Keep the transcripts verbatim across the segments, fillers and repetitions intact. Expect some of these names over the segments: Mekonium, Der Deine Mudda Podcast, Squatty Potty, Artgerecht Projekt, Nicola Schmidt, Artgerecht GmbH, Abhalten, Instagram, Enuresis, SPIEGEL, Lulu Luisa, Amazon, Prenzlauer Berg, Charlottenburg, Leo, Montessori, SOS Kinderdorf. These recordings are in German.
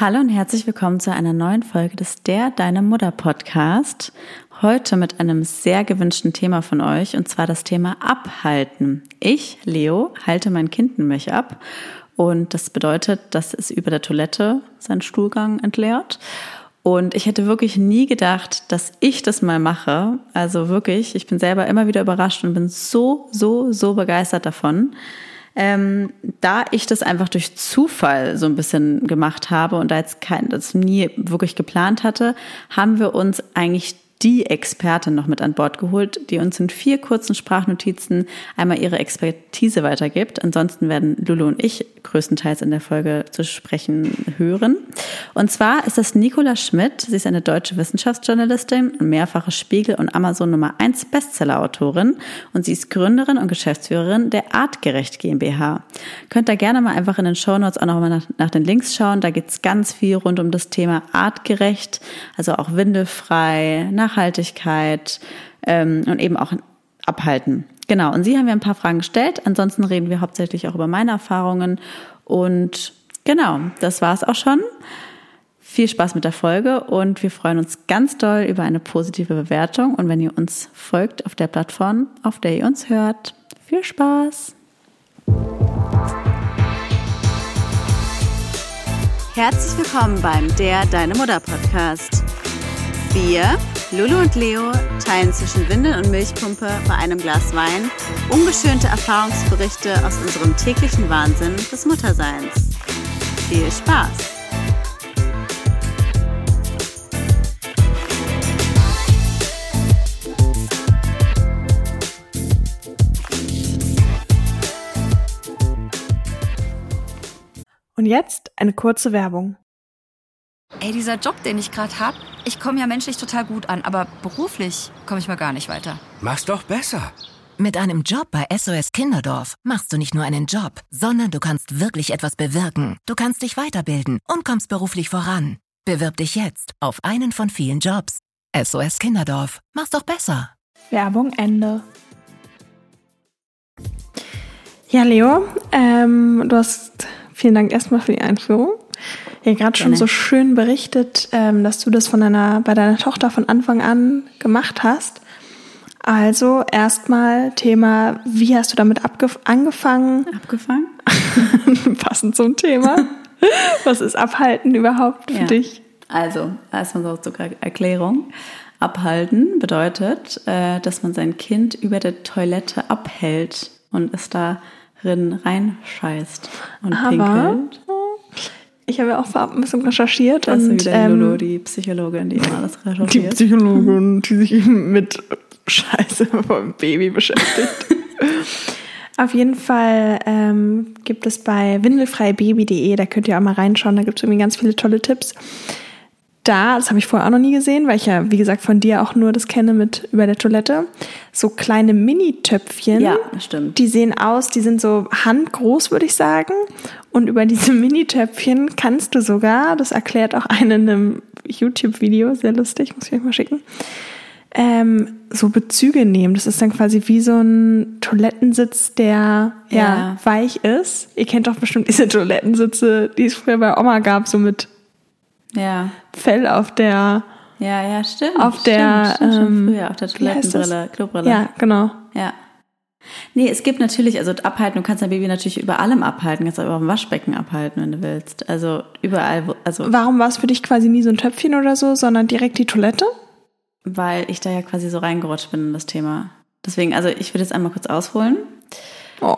Hallo und herzlich willkommen zu einer neuen Folge des Der Deine Mudda Podcast. Heute mit einem sehr gewünschten Thema von euch, und zwar das Thema Abhalten. Ich, Leo, halte mein Kind nämlich ab, und das bedeutet, dass es über der Toilette seinen Stuhlgang entleert. Und ich hätte wirklich nie gedacht, dass ich das mal mache. Also wirklich, ich bin selber immer wieder überrascht und bin so, so, so begeistert davon. Ähm, da ich das einfach durch Zufall so ein bisschen gemacht habe und da jetzt kein, das nie wirklich geplant hatte, haben wir uns eigentlich die Expertin noch mit an Bord geholt, die uns in vier kurzen Sprachnotizen einmal ihre Expertise weitergibt. Ansonsten werden Lulu und ich größtenteils in der Folge zu sprechen hören. Und zwar ist das Nicola Schmidt. Sie ist eine deutsche Wissenschaftsjournalistin und mehrfache Spiegel- und Amazon Nummer eins Bestseller-Autorin. Und sie ist Gründerin und Geschäftsführerin der Artgerecht GmbH. Könnt da gerne mal einfach in den Shownotes auch nochmal nach, nach den Links schauen. Da geht's ganz viel rund um das Thema artgerecht, also auch windelfrei, Nachhaltigkeit ähm, und eben auch abhalten. Genau, und Sie haben mir ein paar Fragen gestellt. Ansonsten reden wir hauptsächlich auch über meine Erfahrungen. Und genau, das war's auch schon. Viel Spaß mit der Folge, und wir freuen uns ganz doll über eine positive Bewertung. Und wenn ihr uns folgt auf der Plattform, auf der ihr uns hört. Viel Spaß! Herzlich willkommen beim Der Deine Mudda Podcast. Wir, Lulu und Leo, teilen zwischen Windel und Milchpumpe bei einem Glas Wein ungeschönte Erfahrungsberichte aus unserem täglichen Wahnsinn des Mutterseins. Viel Spaß! Und jetzt eine kurze Werbung. Ey, dieser Job, den ich gerade habe, ich komme ja menschlich total gut an, aber beruflich komme ich mal gar nicht weiter. Mach's doch besser. Mit einem Job bei S O S Kinderdorf machst du nicht nur einen Job, sondern du kannst wirklich etwas bewirken. Du kannst dich weiterbilden und kommst beruflich voran. Bewirb dich jetzt auf einen von vielen Jobs. S O S Kinderdorf, mach's doch besser. Werbung Ende. Ja, Leo, ähm, du hast... Vielen Dank erstmal für die Einführung. Ja, gerade schon so schön berichtet, ähm, dass du das von deiner, bei deiner Tochter von Anfang an gemacht hast. Also erstmal Thema, wie hast du damit abgef- angefangen? Abgefangen? Passend zum Thema. Was ist Abhalten überhaupt für ja. dich? Also, erstmal so zur Erklärung. Abhalten bedeutet, äh, dass man sein Kind über der Toilette abhält und es da reinscheißt und aber pinkelt. Ich habe ja auch vorab ein bisschen recherchiert. Das und wieder ähm, Lulu, die Psychologin, die immer alles recherchiert. Die Psychologin, die sich eben mit Scheiße vom Baby beschäftigt. Auf jeden Fall ähm, gibt es bei windelfreibaby punkt de, da könnt ihr auch mal reinschauen, da gibt es irgendwie ganz viele tolle Tipps. Da, das habe ich vorher auch noch nie gesehen, weil ich ja, wie gesagt, von dir auch nur das kenne mit über der Toilette, so kleine Mini-Töpfchen, ja, stimmt. Die sehen aus, die sind so handgroß, würde ich sagen, und über diese Mini-Töpfchen kannst du sogar, das erklärt auch eine in einem YouTube-Video, sehr lustig, muss ich euch mal schicken, ähm, so Bezüge nehmen. Das ist dann quasi wie so ein Toilettensitz, der ja, ja weich ist. Ihr kennt doch bestimmt diese Toilettensitze, die es früher bei Oma gab, so mit ja. Fell auf der ja ja stimmt auf der stimmt, stimmt, ähm, früher auf der Toilettenbrille Klobrille ja genau ja nee es gibt natürlich also abhalten, du kannst dein Baby natürlich über allem abhalten, kannst auch über dem Waschbecken abhalten, wenn du willst, also überall. Also warum war es für dich quasi nie so ein Töpfchen oder so, sondern direkt die Toilette? Weil ich da ja quasi so reingerutscht bin in das Thema, deswegen, also ich will jetzt einmal kurz ausholen. Oh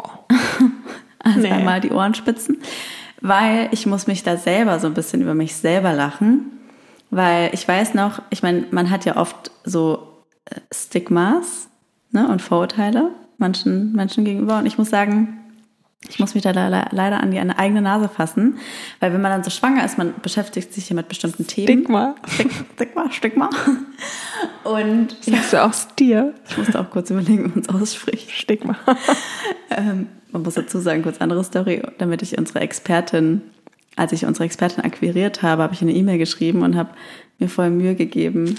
also nee. Einmal die Ohren spitzen. Weil ich muss mich da selber so ein bisschen über mich selber lachen, weil ich weiß noch, ich meine, man hat ja oft so Stigmas, ne, und Vorurteile manchen Menschen gegenüber, und ich muss sagen, ich muss mich da leider an die eine eigene Nase fassen, weil wenn man dann so schwanger ist, man beschäftigt sich hier mit bestimmten Themen. Stigma. Stigma, Stigma. Und sagst du auch Stier? Ich musste auch kurz überlegen, wie man es ausspricht. Stigma. ähm, Man muss dazu sagen, kurz andere Story, damit ich unsere Expertin, als ich unsere Expertin akquiriert habe, habe ich eine E-Mail geschrieben und habe mir voll Mühe gegeben,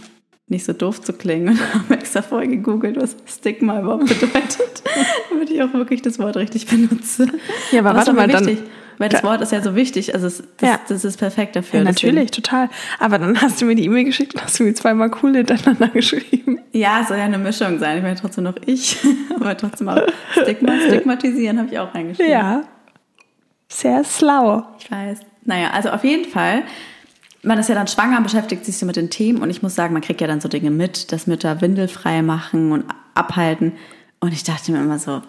nicht so doof zu klingen, und habe extra vorher gegoogelt, was Stigma überhaupt bedeutet, damit ich auch wirklich das Wort richtig benutze. Ja, aber, aber warte mal, dann, Weil das Wort ist ja so wichtig. Also das, das, ja. das ist perfekt dafür. Ja, natürlich, total. Aber dann hast du mir die E-Mail geschickt und hast du mir zweimal cool hintereinander geschrieben. Ja, soll ja eine Mischung sein. Ich meine trotzdem noch ich. Aber trotzdem auch Stigma, stigmatisieren habe ich auch reingeschrieben. Ja, sehr schlau. Ich weiß. Naja, also auf jeden Fall. Man ist ja dann schwanger, beschäftigt sich so mit den Themen. Und ich muss sagen, man kriegt ja dann so Dinge mit, dass Mütter windelfrei machen und abhalten. Und ich dachte mir immer so,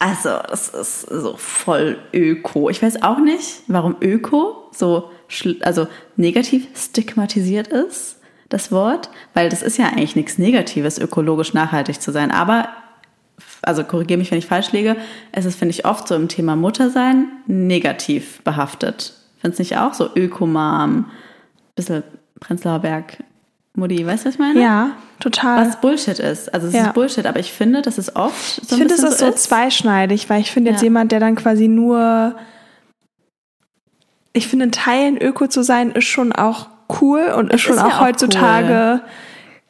also das ist so voll öko. Ich weiß auch nicht, warum öko so schl- also negativ stigmatisiert ist, das Wort. Weil das ist ja eigentlich nichts Negatives, ökologisch nachhaltig zu sein. Aber, also korrigiere mich, wenn ich falsch liege, es ist, finde ich, oft so im Thema Muttersein negativ behaftet. Findest du nicht auch so Öko-Mom? Bisschen Prenzlauer Berg, Mutti, weißt du, was ich meine? Ja, total. Was Bullshit ist. Also es ja. ist Bullshit, aber ich finde, das ist oft so ein Ich finde, das ist so, so zweischneidig, weil ich finde jetzt ja. jemand, der dann quasi nur, ich finde, in Teilen Öko zu sein, ist schon auch cool und ist schon ist auch, ja auch heutzutage cool.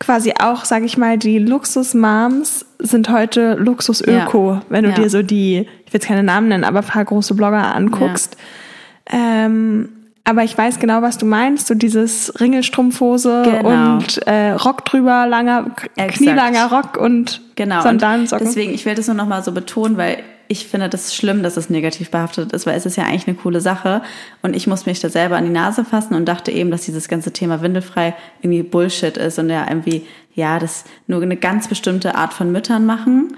Quasi auch, sag ich mal, die Luxus-Moms sind heute Luxus-Öko. Ja. Wenn du ja. dir so die, ich will jetzt keine Namen nennen, aber ein paar große Blogger anguckst. Ja. Ähm, Aber ich weiß genau, was du meinst. So dieses Ringelstrumpfhose genau. und äh, Rock drüber, langer, Exakt. knielanger Rock und genau. Sandalensocken. Deswegen, ich will das nur nochmal so betonen, weil ich finde das schlimm, dass es negativ behaftet ist, weil es ist ja eigentlich eine coole Sache. Und ich muss mich da selber an die Nase fassen und dachte eben, dass dieses ganze Thema windelfrei irgendwie Bullshit ist und ja irgendwie, ja, das nur eine ganz bestimmte Art von Müttern machen.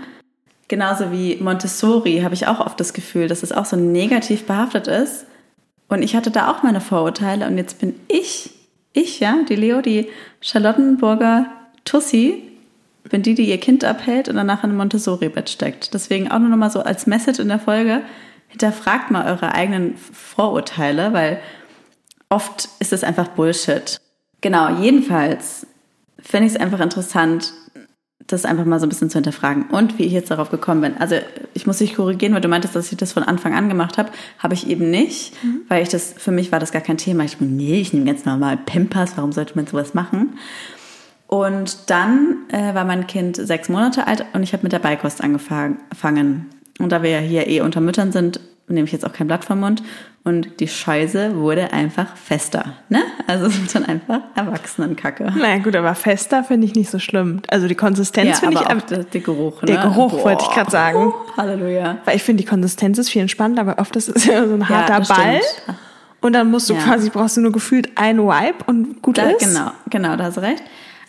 Genauso wie Montessori habe ich auch oft das Gefühl, dass es auch so negativ behaftet ist. Und ich hatte da auch meine Vorurteile und jetzt bin ich, ich ja, die Leo, die Charlottenburger Tussi, bin die, die ihr Kind abhält und danach in ein Montessori-Bett steckt. Deswegen auch nur noch mal so als Message in der Folge, hinterfragt mal eure eigenen Vorurteile, weil oft ist es einfach Bullshit. Genau, jedenfalls finde ich es einfach interessant, das einfach mal so ein bisschen zu hinterfragen. Und wie ich jetzt darauf gekommen bin. Also ich muss dich korrigieren, weil du meintest, dass ich das von Anfang an gemacht habe. Habe ich eben nicht, mhm. weil ich das, für mich war das gar kein Thema. Ich bin, nee, ich nehme ganz normal Pampers, warum sollte man sowas machen? Und dann äh, war mein Kind sechs Monate alt und ich habe mit der Beikost angefangen. Und da wir ja hier eh unter Müttern sind, nehme ich jetzt auch kein Blatt vom Mund. Und die Scheiße wurde einfach fester, ne? Also es ist dann einfach Erwachsenenkacke. Na gut, aber fester finde ich nicht so schlimm. Also die Konsistenz ja, finde ich auch der, der Geruch, ne? Der Geruch, Boah. wollte ich gerade sagen. Oh, Halleluja. Weil ich finde, die Konsistenz ist viel entspannter, aber oft ist es ja so ein harter ja, Ball. Stimmt. Und dann musst du ja. quasi, brauchst du nur gefühlt ein Wipe und gut da, ist. Genau, genau, da hast du recht.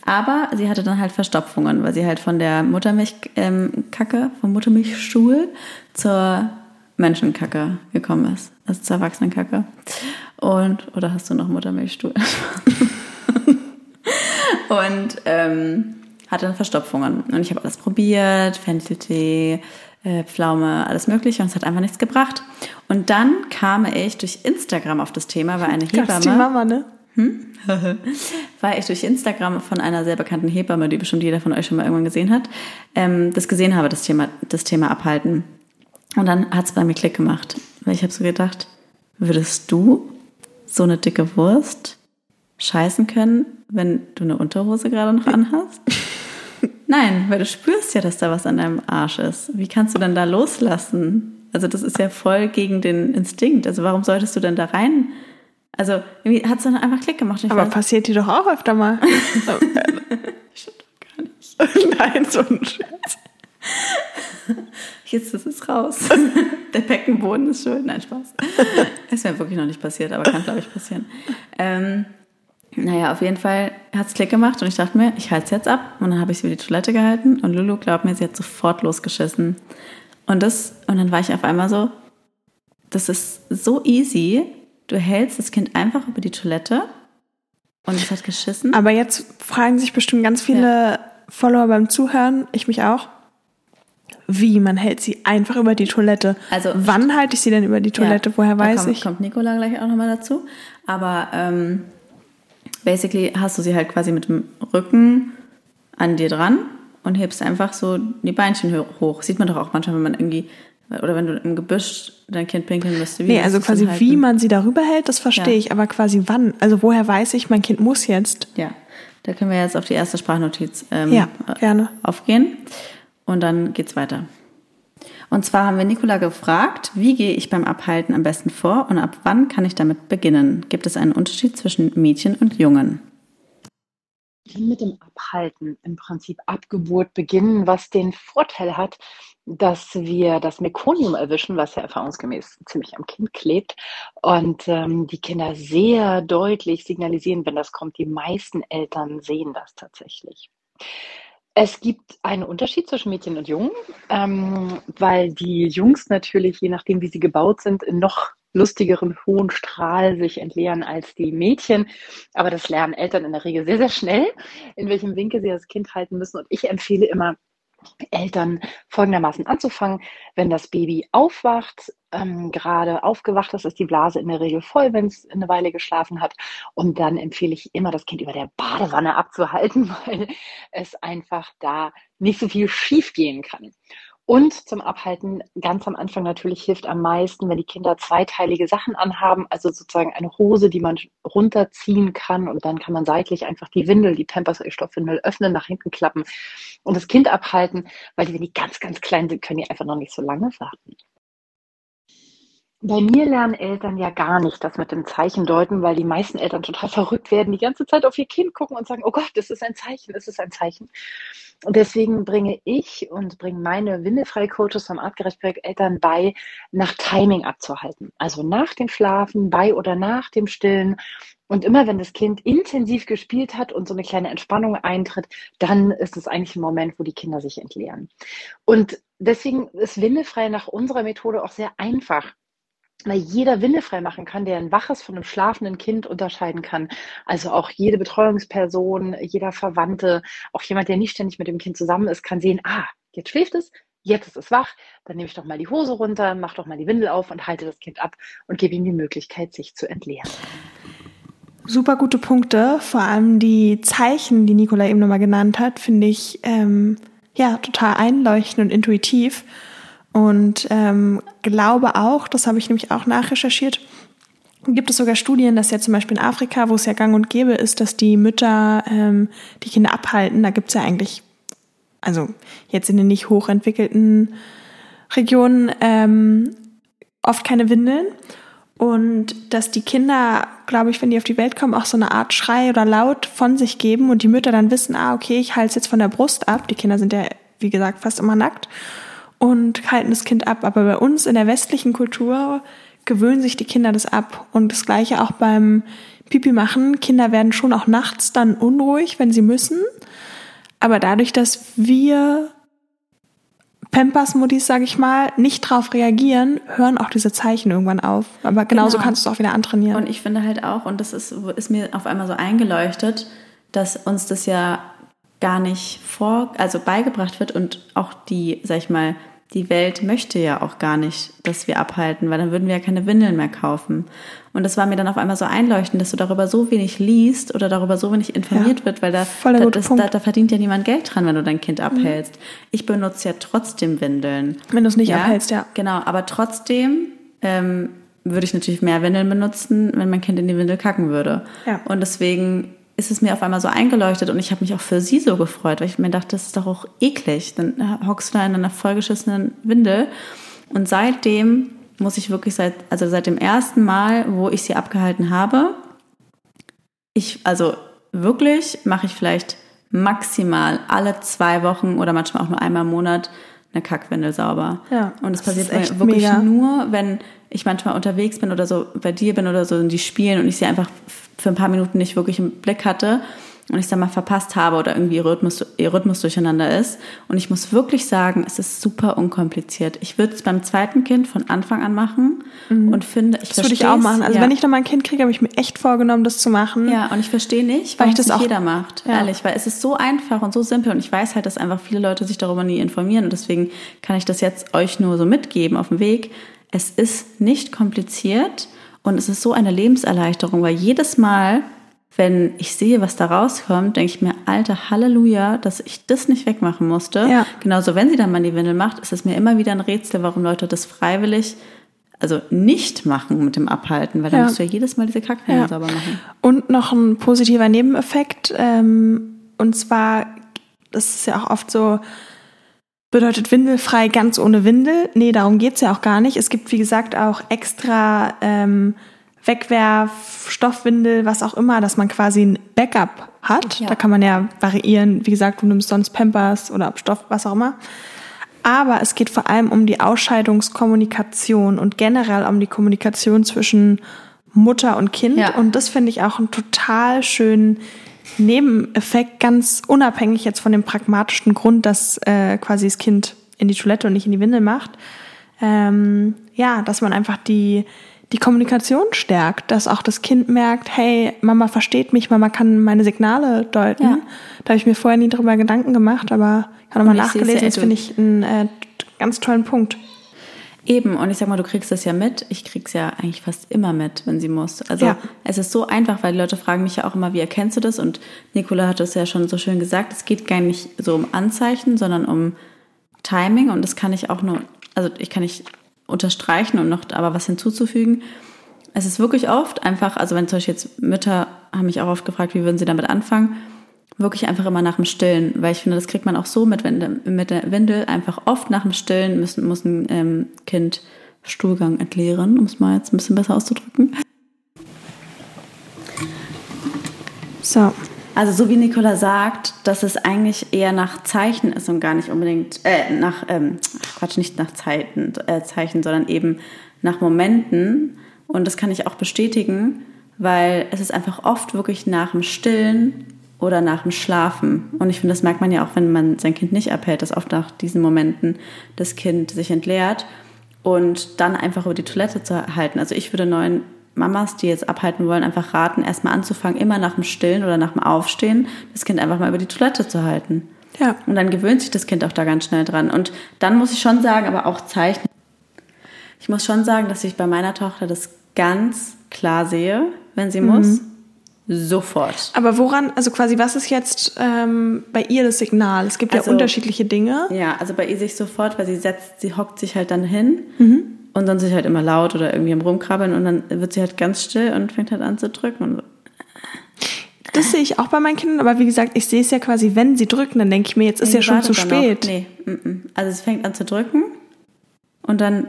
Aber sie hatte dann halt Verstopfungen, weil sie halt von der Muttermilchkacke, ähm, vom Muttermilchstuhl zur Menschenkacke gekommen ist. Also zur Erwachsenenkacke. Und, oder hast du noch Muttermilchstuhl? Und ähm, hatte dann Verstopfungen. Und ich habe alles probiert, Fencheltee, äh, Pflaume, alles mögliche. Und es hat einfach nichts gebracht. Und dann kam ich durch Instagram auf das Thema, weil eine Hebamme... Das ist die Mama, ne? Hm? Weil ich durch Instagram von einer sehr bekannten Hebamme, die bestimmt jeder von euch schon mal irgendwann gesehen hat, ähm, das gesehen habe, das Thema, das Thema abhalten. Und dann hat es bei mir Klick gemacht, weil ich habe so gedacht, würdest du so eine dicke Wurst scheißen können, wenn du eine Unterhose gerade noch anhast? Nein, weil du spürst ja, dass da was an deinem Arsch ist. Wie kannst du denn da loslassen? Also das ist ja voll gegen den Instinkt. Also warum solltest du denn da rein? Also irgendwie hat es dann einfach Klick gemacht. Aber weiß, passiert dir doch auch öfter mal. Stimmt doch gar nicht. Nein, so ein Scherz. Jetzt ist es raus. Der Beckenboden ist schön. Nein, Spaß. Ist mir wirklich noch nicht passiert, aber kann, glaube ich, passieren. Ähm, naja, auf jeden Fall hat es Klick gemacht und ich dachte mir, ich halte es jetzt ab. Und dann habe ich sie über die Toilette gehalten und Lulu, glaub mir, sie hat sofort losgeschissen. Und, das, und dann war ich auf einmal so, das ist so easy. Du hältst das Kind einfach über die Toilette und es hat geschissen. Aber jetzt fragen sich bestimmt ganz viele ja. Follower beim Zuhören, ich mich auch. Wie, man hält sie einfach über die Toilette. Also wann halte ich sie denn über die Toilette? Ja, woher weiß kommt, ich? Da kommt Nicola gleich auch nochmal dazu. Aber ähm, basically hast du sie halt quasi mit dem Rücken an dir dran und hebst einfach so die Beinchen hoch. Sieht man doch auch manchmal, wenn man irgendwie, oder wenn du im Gebüsch dein Kind pinkeln müsste. Nee, also quasi wie man sie darüber hält, das verstehe ja. ich. Aber quasi wann? Also woher weiß ich, mein Kind muss jetzt? Ja, da können wir jetzt auf die erste Sprachnotiz ähm, ja, gerne. aufgehen. Und dann geht's weiter. Und zwar haben wir Nicola gefragt, wie gehe ich beim Abhalten am besten vor und ab wann kann ich damit beginnen? Gibt es einen Unterschied zwischen Mädchen und Jungen? Mit dem Abhalten im Prinzip Abgeburt beginnen, was den Vorteil hat, dass wir das Mekonium erwischen, was ja erfahrungsgemäß ziemlich am Kind klebt und ähm, die Kinder sehr deutlich signalisieren, wenn das kommt. Die meisten Eltern sehen das tatsächlich. Es gibt einen Unterschied zwischen Mädchen und Jungen, ähm, weil die Jungs natürlich, je nachdem wie sie gebaut sind, in noch lustigeren hohen Strahl sich entleeren als die Mädchen. Aber das lernen Eltern in der Regel sehr, sehr schnell, in welchem Winkel sie das Kind halten müssen. Und ich empfehle immer, Eltern folgendermaßen anzufangen: Wenn das Baby aufwacht, ähm, gerade aufgewacht ist, ist die Blase in der Regel voll, wenn es eine Weile geschlafen hat. Und dann empfehle ich immer, das Kind über der Badewanne abzuhalten, weil es einfach da nicht so viel schief gehen kann. Und zum Abhalten ganz am Anfang natürlich hilft am meisten, wenn die Kinder zweiteilige Sachen anhaben, also sozusagen eine Hose, die man runterziehen kann und dann kann man seitlich einfach die Windel, die Pampers-Stoffwindel öffnen, nach hinten klappen und das Kind abhalten, weil die, wenn die ganz, ganz klein sind, können die einfach noch nicht so lange warten. Bei mir lernen Eltern ja gar nicht das mit dem Zeichen deuten, weil die meisten Eltern total verrückt werden, die ganze Zeit auf ihr Kind gucken und sagen, oh Gott, das ist ein Zeichen, das ist ein Zeichen. Und deswegen bringe ich und bringe meine Windelfrei-Coaches vom Artgerecht-Projekt Eltern bei, nach Timing abzuhalten. Also nach dem Schlafen, bei oder nach dem Stillen. Und immer wenn das Kind intensiv gespielt hat und so eine kleine Entspannung eintritt, dann ist es eigentlich ein Moment, wo die Kinder sich entleeren. Und deswegen ist Windelfrei nach unserer Methode auch sehr einfach, weil jeder windelfrei machen kann, der ein waches von einem schlafenden Kind unterscheiden kann. Also auch jede Betreuungsperson, jeder Verwandte, auch jemand, der nicht ständig mit dem Kind zusammen ist, kann sehen, ah, jetzt schläft es, jetzt ist es wach, dann nehme ich doch mal die Hose runter, mache doch mal die Windel auf und halte das Kind ab und gebe ihm die Möglichkeit, sich zu entleeren. Super gute Punkte, vor allem die Zeichen, die Nicola eben nochmal genannt hat, finde ich ähm, ja total einleuchtend und intuitiv. Und ähm, glaube auch, das habe ich nämlich auch nachrecherchiert, gibt es sogar Studien, dass ja zum Beispiel in Afrika, wo es ja gang und gäbe ist, dass die Mütter ähm, die Kinder abhalten. Da gibt es ja eigentlich, also jetzt in den nicht hochentwickelten Regionen, ähm, oft keine Windeln. Und dass die Kinder, glaube ich, wenn die auf die Welt kommen, auch so eine Art Schrei oder Laut von sich geben und die Mütter dann wissen, ah, okay, ich halte es jetzt von der Brust ab. Die Kinder sind ja, wie gesagt, fast immer nackt. Und halten das Kind ab. Aber bei uns in der westlichen Kultur gewöhnen sich die Kinder das ab. Und das Gleiche auch beim Pipi machen. Kinder werden schon auch nachts dann unruhig, wenn sie müssen. Aber dadurch, dass wir Pampers-Muttis, sage ich mal, nicht drauf reagieren, hören auch diese Zeichen irgendwann auf. Aber genauso genau. Kannst du es auch wieder antrainieren. Und ich finde halt auch, und das ist, ist mir auf einmal so eingeleuchtet, dass uns das ja gar nicht vor, also beigebracht wird und auch die, sag ich mal, die Welt möchte ja auch gar nicht, dass wir abhalten, weil dann würden wir ja keine Windeln mehr kaufen. Und das war mir dann auf einmal so einleuchtend, dass du darüber so wenig liest oder darüber so wenig informiert ja, wird, weil da, da, das, da, da verdient ja niemand Geld dran, wenn du dein Kind abhältst. Mhm. Ich benutze ja trotzdem Windeln. Wenn du es nicht ja? abhältst, ja. Genau, aber trotzdem ähm, würde ich natürlich mehr Windeln benutzen, wenn mein Kind in die Windel kacken würde. Ja. Und deswegen ist es mir auf einmal so eingeleuchtet und ich habe mich auch für sie so gefreut, weil ich mir dachte, das ist doch auch eklig. Dann hockst du da in einer vollgeschissenen Windel und seitdem muss ich wirklich, seit also seit dem ersten Mal, wo ich sie abgehalten habe, ich also wirklich mache ich vielleicht maximal alle zwei Wochen oder manchmal auch nur einmal im Monat eine Kackwindel sauber. Ja, und das, das passiert echt wirklich mega. Nur, wenn ich manchmal unterwegs bin oder so bei dir bin oder so und die spielen und ich sie einfach für ein paar Minuten nicht wirklich im Blick hatte und ich es dann mal verpasst habe oder irgendwie ihr Rhythmus, ihr Rhythmus durcheinander ist. Und ich muss wirklich sagen, es ist super unkompliziert. Ich würde es beim zweiten Kind von Anfang an machen mhm. und finde, ich verstehe. Das würde ich auch machen. Also ja. Wenn ich noch mal ein Kind kriege, habe ich mir echt vorgenommen, das zu machen. Ja, und ich verstehe nicht, weil, weil ich das nicht auch jeder macht. Ja. Ehrlich, weil es ist so einfach und so simpel und ich weiß halt, dass einfach viele Leute sich darüber nie informieren und deswegen kann ich das jetzt euch nur so mitgeben auf dem Weg. Es ist nicht kompliziert. Und es ist so eine Lebenserleichterung, weil jedes Mal, wenn ich sehe, was da rauskommt, denke ich mir, alter Halleluja, dass ich das nicht wegmachen musste. Ja. Genauso, wenn sie dann mal die Windel macht, ist es mir immer wieder ein Rätsel, warum Leute das freiwillig, also nicht machen mit dem Abhalten, weil dann ja. musst du ja jedes Mal diese Kackwindel ja. sauber machen. Und noch ein positiver Nebeneffekt, ähm, und zwar, das ist ja auch oft so, Bedeutet windelfrei ganz ohne Windel? Nee, darum geht's ja auch gar nicht. Es gibt, wie gesagt, auch extra ähm, Wegwerf, Stoffwindel, was auch immer, dass man quasi ein Backup hat. Ja. Da kann man ja variieren. Wie gesagt, du nimmst sonst Pampers oder Stoff, was auch immer. Aber es geht vor allem um die Ausscheidungskommunikation und generell um die Kommunikation zwischen Mutter und Kind. Ja. Und das finde ich auch einen total schönen Nebeneffekt, ganz unabhängig jetzt von dem pragmatischen Grund, dass äh, quasi das Kind in die Toilette und nicht in die Windel macht, ähm, ja, dass man einfach die die Kommunikation stärkt, dass auch das Kind merkt, hey, Mama versteht mich, Mama kann meine Signale deuten. Ja. Da habe ich mir vorher nie drüber Gedanken gemacht, aber ich habe nochmal nachgelesen, das finde ich einen äh, ganz tollen Punkt. Eben, und ich sag mal, du kriegst das ja mit. Ich krieg's ja eigentlich fast immer mit, wenn sie muss. Also ja. Es ist so einfach, weil die Leute fragen mich ja auch immer, wie erkennst du das? Und Nicola hat es ja schon so schön gesagt, es geht gar nicht so um Anzeichen, sondern um Timing. Und das kann ich auch nur, also ich kann nicht unterstreichen und noch aber was hinzuzufügen. Es ist wirklich oft einfach, also wenn zum Beispiel jetzt Mütter haben mich auch oft gefragt, wie würden sie damit anfangen, wirklich einfach immer nach dem Stillen, weil ich finde, das kriegt man auch so mit, wenn mit der Windel einfach oft nach dem Stillen müssen, muss ein ähm, Kind Stuhlgang entleeren, um es mal jetzt ein bisschen besser auszudrücken. So. Also so wie Nicola sagt, dass es eigentlich eher nach Zeichen ist und gar nicht unbedingt, äh, nach, ähm, Quatsch, nicht nach Zeiten, äh, Zeichen, sondern eben nach Momenten. Und das kann ich auch bestätigen, weil es ist einfach oft wirklich nach dem Stillen oder nach dem Schlafen. Und ich finde, das merkt man ja auch, wenn man sein Kind nicht abhält, dass oft nach diesen Momenten das Kind sich entleert und dann einfach über die Toilette zu halten. Also ich würde neuen Mamas, die jetzt abhalten wollen, einfach raten, erstmal anzufangen, immer nach dem Stillen oder nach dem Aufstehen, das Kind einfach mal über die Toilette zu halten. Ja. Und dann gewöhnt sich das Kind auch da ganz schnell dran. Und dann muss ich schon sagen, aber auch Zeichen. Ich muss schon sagen, dass ich bei meiner Tochter das ganz klar sehe, wenn sie mhm. muss. Sofort. Aber woran, also quasi, was ist jetzt ähm, bei ihr das Signal? Es gibt also, ja unterschiedliche Dinge. Ja, also bei ihr sich sofort, weil sie setzt, sie hockt sich halt dann hin mhm. und sonst ist halt immer laut oder irgendwie am Rumkrabbeln und dann wird sie halt ganz still und fängt halt an zu drücken. Und so. Das sehe ich auch bei meinen Kindern, aber wie gesagt, ich sehe es ja quasi, wenn sie drücken, dann denke ich mir, jetzt ist nee, ja schon zu spät. Nee, m-m. Also es fängt an zu drücken und dann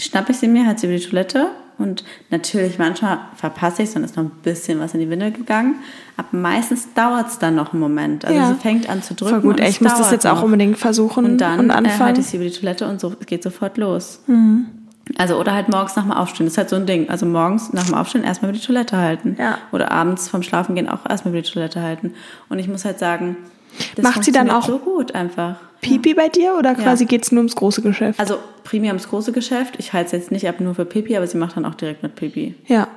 schnappe ich sie mir, halt sie über die Toilette. Und natürlich, manchmal verpasse ich es und ist noch ein bisschen was in die Windel gegangen. Aber meistens dauert es dann noch einen Moment. Also ja. Sie fängt an zu drücken. Voll gut, und ich muss das jetzt noch. Auch unbedingt versuchen und dann und anfangen. Äh, halte ich sie über die Toilette und so geht sofort los. Mhm. Also oder halt morgens nach dem Aufstehen. Das ist halt so ein Ding. Also morgens nach dem Aufstehen erstmal über die Toilette halten. Ja. Oder abends vom Schlafen gehen auch erstmal über die Toilette halten. Und ich muss halt sagen, das macht sie dann auch so gut einfach. Pipi bei dir oder quasi ja. Geht's nur ums große Geschäft? Also primär ums große Geschäft. Ich halte es jetzt nicht ab nur für Pipi, aber sie macht dann auch direkt mit Pipi. Ja.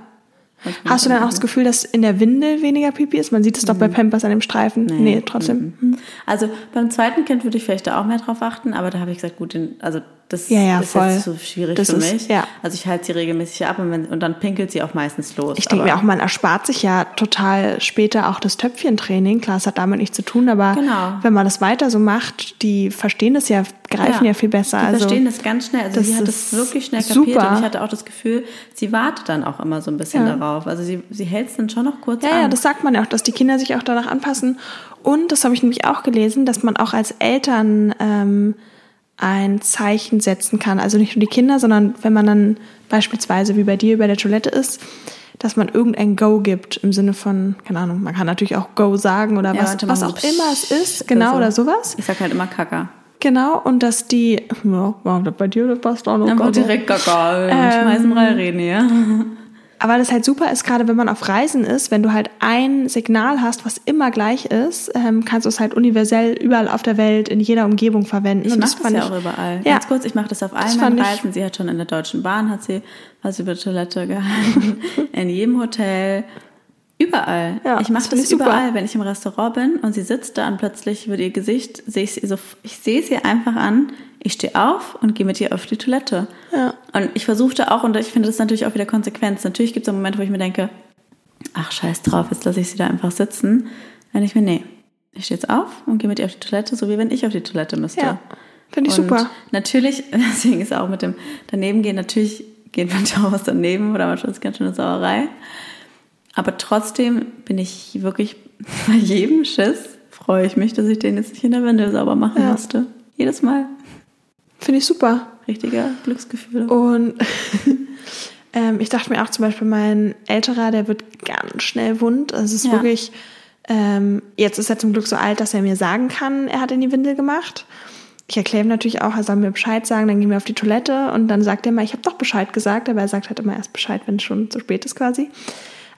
Hast du dann auch das Gefühl, dass in der Windel weniger Pipi ist? Man sieht es mhm. doch bei Pampers an dem Streifen. Nee, nee trotzdem. Mhm. Also beim zweiten Kind würde ich vielleicht da auch mehr drauf achten, aber da habe ich gesagt, gut, den, also das ja, ja, ist voll. Jetzt so schwierig das für ist, mich. Ja. Also ich halte sie regelmäßig ab und, wenn, und dann pinkelt sie auch meistens los. Ich denke mir auch, man erspart sich ja total später auch das Töpfchentraining. Klar, es hat damit nichts zu tun, aber genau. Wenn man das weiter so macht, die verstehen das ja, greifen ja, ja viel besser. Die also, verstehen das ganz schnell. Also sie hat das wirklich schnell kapiert super. Und ich hatte auch das Gefühl, sie wartet dann auch immer so ein bisschen ja. darauf. Also sie, sie hält es dann schon noch kurz ja, an. Ja, das sagt man ja auch, dass die Kinder sich auch danach anpassen. Und das habe ich nämlich auch gelesen, dass man auch als Eltern ähm, ein Zeichen setzen kann. Also nicht nur die Kinder, sondern wenn man dann beispielsweise wie bei dir über der Toilette ist, dass man irgendein Go gibt im Sinne von, keine Ahnung, man kann natürlich auch Go sagen oder ja, was, was auch immer es ist, genau, so. Oder sowas. Ich sag halt immer Kaka. Genau, und dass die, ja, wow, bei dir, das passt auch noch. Dann kommt direkt Kaka, ähm, schmeißen rein, reden, ja. Aber das halt super ist, gerade wenn man auf Reisen ist, wenn du halt ein Signal hast, was immer gleich ist, ähm, kannst du es halt universell überall auf der Welt, in jeder Umgebung verwenden. Ich mache das ja auch überall. Ja. Ganz kurz, ich mache das auf allen meinen Reisen. Sie hat schon in der Deutschen Bahn, hat sie was über die Toilette gehalten, in jedem Hotel, überall. Ja, ich mache das, das überall, wenn ich im Restaurant bin und sie sitzt da und plötzlich wird ihr Gesicht, sehe ich, so, ich sehe es ihr einfach an, ich stehe auf und gehe mit ihr auf die Toilette. Ja. Und ich versuchte auch, und ich finde das natürlich auch wieder Konsequenz. Natürlich gibt es Momente, wo ich mir denke, ach, scheiß drauf, jetzt lasse ich sie da einfach sitzen. Wenn ich mir, nee, ich stehe jetzt auf und gehe mit ihr auf die Toilette, so wie wenn ich auf die Toilette müsste. Ja, finde ich und super. Natürlich, deswegen ist auch mit dem Danebengehen, natürlich geht manchmal auch was daneben oder manchmal ist es ganz schön eine Sauerei. Aber trotzdem bin ich wirklich bei jedem Schiss, freue ich mich, dass ich den jetzt nicht in der Windel sauber machen ja. musste. Jedes Mal. Finde ich super. Richtiger Glücksgefühl. Und ähm, ich dachte mir auch zum Beispiel, mein Älterer, der wird ganz schnell wund. Also es ist ja. wirklich, ähm, jetzt ist er zum Glück so alt, dass er mir sagen kann, er hat in die Windel gemacht. Ich erkläre ihm natürlich auch, er soll mir Bescheid sagen, dann gehen wir auf die Toilette und dann sagt er mal, ich habe doch Bescheid gesagt, aber er sagt halt immer erst Bescheid, wenn es schon zu spät ist quasi.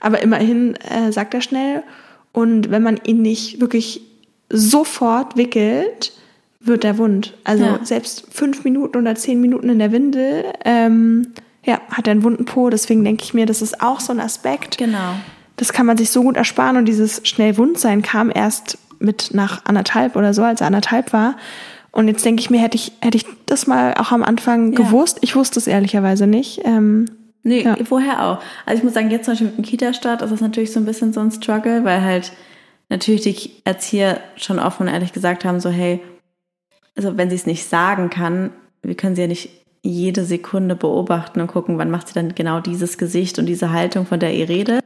Aber immerhin äh, sagt er schnell und wenn man ihn nicht wirklich sofort wickelt, wird er wund. Also ja. selbst fünf Minuten oder zehn Minuten in der Windel ähm, ja, hat er einen wunden Po. Deswegen denke ich mir, das ist auch so ein Aspekt. Genau. Das kann man sich so gut ersparen. Und dieses schnell Wundsein kam erst mit nach anderthalb oder so, als er anderthalb war. Und jetzt denke ich mir, hätte ich hätte ich das mal auch am Anfang ja. gewusst. Ich wusste es ehrlicherweise nicht. Ähm, nee, ja. vorher auch. Also ich muss sagen, jetzt zum Beispiel mit dem Kita-Start ist das natürlich so ein bisschen so ein Struggle, weil halt natürlich die Erzieher schon offen und ehrlich gesagt haben, so hey, also wenn sie es nicht sagen kann, wir können sie ja nicht jede Sekunde beobachten und gucken, wann macht sie dann genau dieses Gesicht und diese Haltung, von der ihr redet.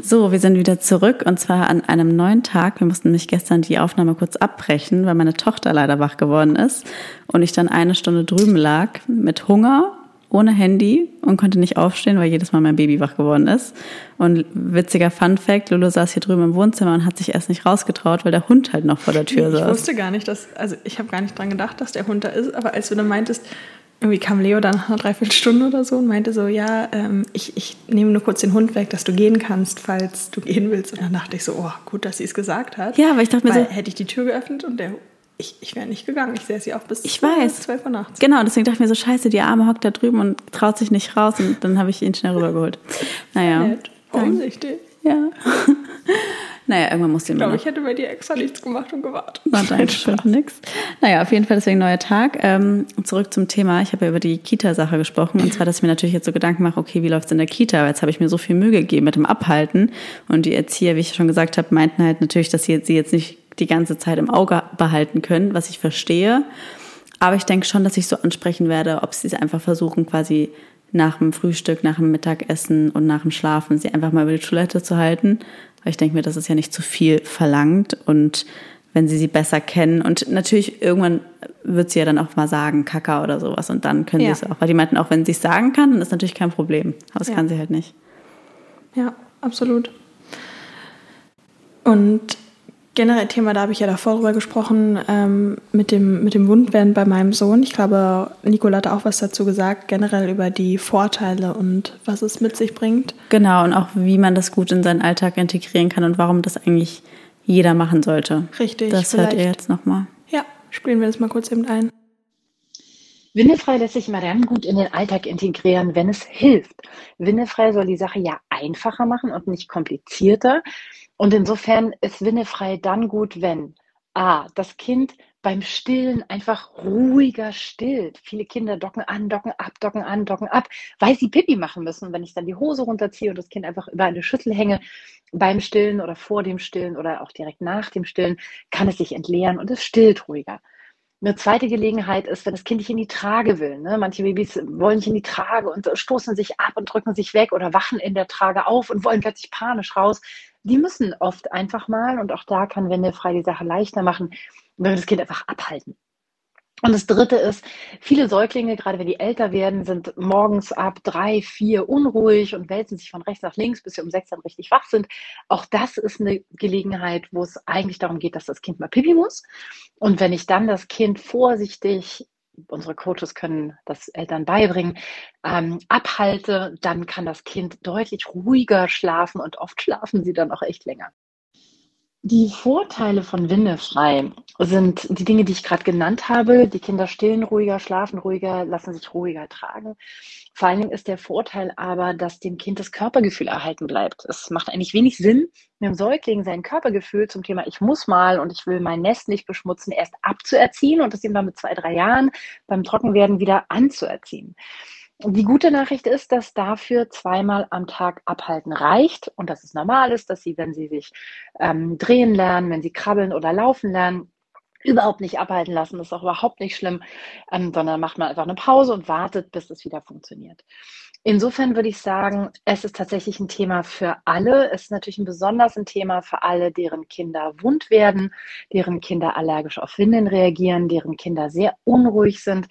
So, wir sind wieder zurück und zwar an einem neuen Tag. Wir mussten nämlich gestern die Aufnahme kurz abbrechen, weil meine Tochter leider wach geworden ist und ich dann eine Stunde drüben lag mit Hunger, ohne Handy und konnte nicht aufstehen, weil jedes Mal mein Baby wach geworden ist. Und witziger Funfact, Lulu saß hier drüben im Wohnzimmer und hat sich erst nicht rausgetraut, weil der Hund halt noch vor der Tür saß. Ich wusste gar nicht, dass, also ich habe gar nicht dran gedacht, dass der Hund da ist, aber als du dann meintest, irgendwie kam Leo dann nach einer Dreiviertelstunde oder so und meinte so, ja, ähm, ich, ich nehme nur kurz den Hund weg, dass du gehen kannst, falls du gehen willst. Und dann dachte ich so, oh, gut, dass sie es gesagt hat. Ja, aber ich dachte mir so, hätte ich die Tür geöffnet und der Ich, ich wäre nicht gegangen, ich sähe sie auch bis zwölf Uhr nachts. Genau, deswegen dachte ich mir so, scheiße, die Arme hockt da drüben und traut sich nicht raus. Und dann habe ich ihn schnell rübergeholt. Naja. Vorsichtig. Ja. Naja, irgendwann musste ich Ich glaube, ich hätte bei dir extra nichts gemacht und gewartet. Na, nein, stimmt nix. Naja, auf jeden Fall deswegen neuer Tag. Ähm, zurück zum Thema. Ich habe ja über die Kita-Sache gesprochen. Und zwar, dass ich mir natürlich jetzt so Gedanken mache, okay, wie läuft es in der Kita? Weil jetzt habe ich mir so viel Mühe gegeben mit dem Abhalten. Und die Erzieher, wie ich schon gesagt habe, meinten halt natürlich, dass sie, sie jetzt nicht die ganze Zeit im Auge behalten können, was ich verstehe. Aber ich denke schon, dass ich so ansprechen werde, ob sie es einfach versuchen, quasi nach dem Frühstück, nach dem Mittagessen und nach dem Schlafen, sie einfach mal über die Toilette zu halten. Weil ich denke mir, das ist ja nicht zu viel verlangt. Und wenn sie sie besser kennen und natürlich irgendwann wird sie ja dann auch mal sagen, Kaka oder sowas. Und dann können ja. sie es auch. Weil die meinten auch, wenn sie es sagen kann, dann ist natürlich kein Problem. Aber das ja. kann sie halt nicht. Ja, absolut. Und generell Thema, da habe ich ja davor drüber gesprochen, ähm, mit dem, mit dem Wundwerden bei meinem Sohn. Ich glaube, Nicola hat auch was dazu gesagt, generell über die Vorteile und was es mit sich bringt. Genau, und auch wie man das gut in seinen Alltag integrieren kann und warum das eigentlich jeder machen sollte. Richtig. Das hört ihr jetzt nochmal. Ja, spielen wir das mal kurz eben ein. Windelfrei lässt sich immer dann gut in den Alltag integrieren, wenn es hilft. Windelfrei soll die Sache ja einfacher machen und nicht komplizierter. Und insofern ist Windelfrei dann gut, wenn a. das Kind beim Stillen einfach ruhiger stillt. Viele Kinder docken an, docken ab, docken an, docken ab, weil sie Pipi machen müssen. Und wenn ich dann die Hose runterziehe und das Kind einfach über eine Schüssel hänge, beim Stillen oder vor dem Stillen oder auch direkt nach dem Stillen, kann es sich entleeren und es stillt ruhiger. Eine zweite Gelegenheit ist, wenn das Kind nicht in die Trage will. Ne? Manche Babys wollen nicht in die Trage und stoßen sich ab und drücken sich weg oder wachen in der Trage auf und wollen plötzlich panisch raus. Die müssen oft einfach mal, und auch da kann Windelfrei die Sache leichter machen, wenn wir das Kind einfach abhalten. Und das Dritte ist, viele Säuglinge, gerade wenn die älter werden, sind morgens ab drei, vier unruhig und wälzen sich von rechts nach links, bis sie um sechs dann richtig wach sind. Auch das ist eine Gelegenheit, wo es eigentlich darum geht, dass das Kind mal Pipi muss. Und wenn ich dann das Kind vorsichtig, unsere Coaches können das Eltern beibringen, ähm, abhalte, dann kann das Kind deutlich ruhiger schlafen und oft schlafen sie dann auch echt länger. Die Vorteile von Windelfrei sind die Dinge, die ich gerade genannt habe. Die Kinder stillen ruhiger, schlafen ruhiger, lassen sich ruhiger tragen. Vor allen Dingen ist der Vorteil aber, dass dem Kind das Körpergefühl erhalten bleibt. Es macht eigentlich wenig Sinn, einem Säugling sein Körpergefühl zum Thema ich muss mal und ich will mein Nest nicht beschmutzen, erst abzuerziehen und das ihm dann mit zwei, drei Jahren beim Trockenwerden wieder anzuerziehen. Die gute Nachricht ist, dass dafür zweimal am Tag abhalten reicht und dass es normal ist, dass sie, wenn sie sich ähm, drehen lernen, wenn sie krabbeln oder laufen lernen, überhaupt nicht abhalten lassen. Das ist auch überhaupt nicht schlimm, ähm, sondern macht man einfach eine Pause und wartet, bis es wieder funktioniert. Insofern würde ich sagen, es ist tatsächlich ein Thema für alle. Es ist natürlich ein besonders ein Thema für alle, deren Kinder wund werden, deren Kinder allergisch auf Windeln reagieren, deren Kinder sehr unruhig sind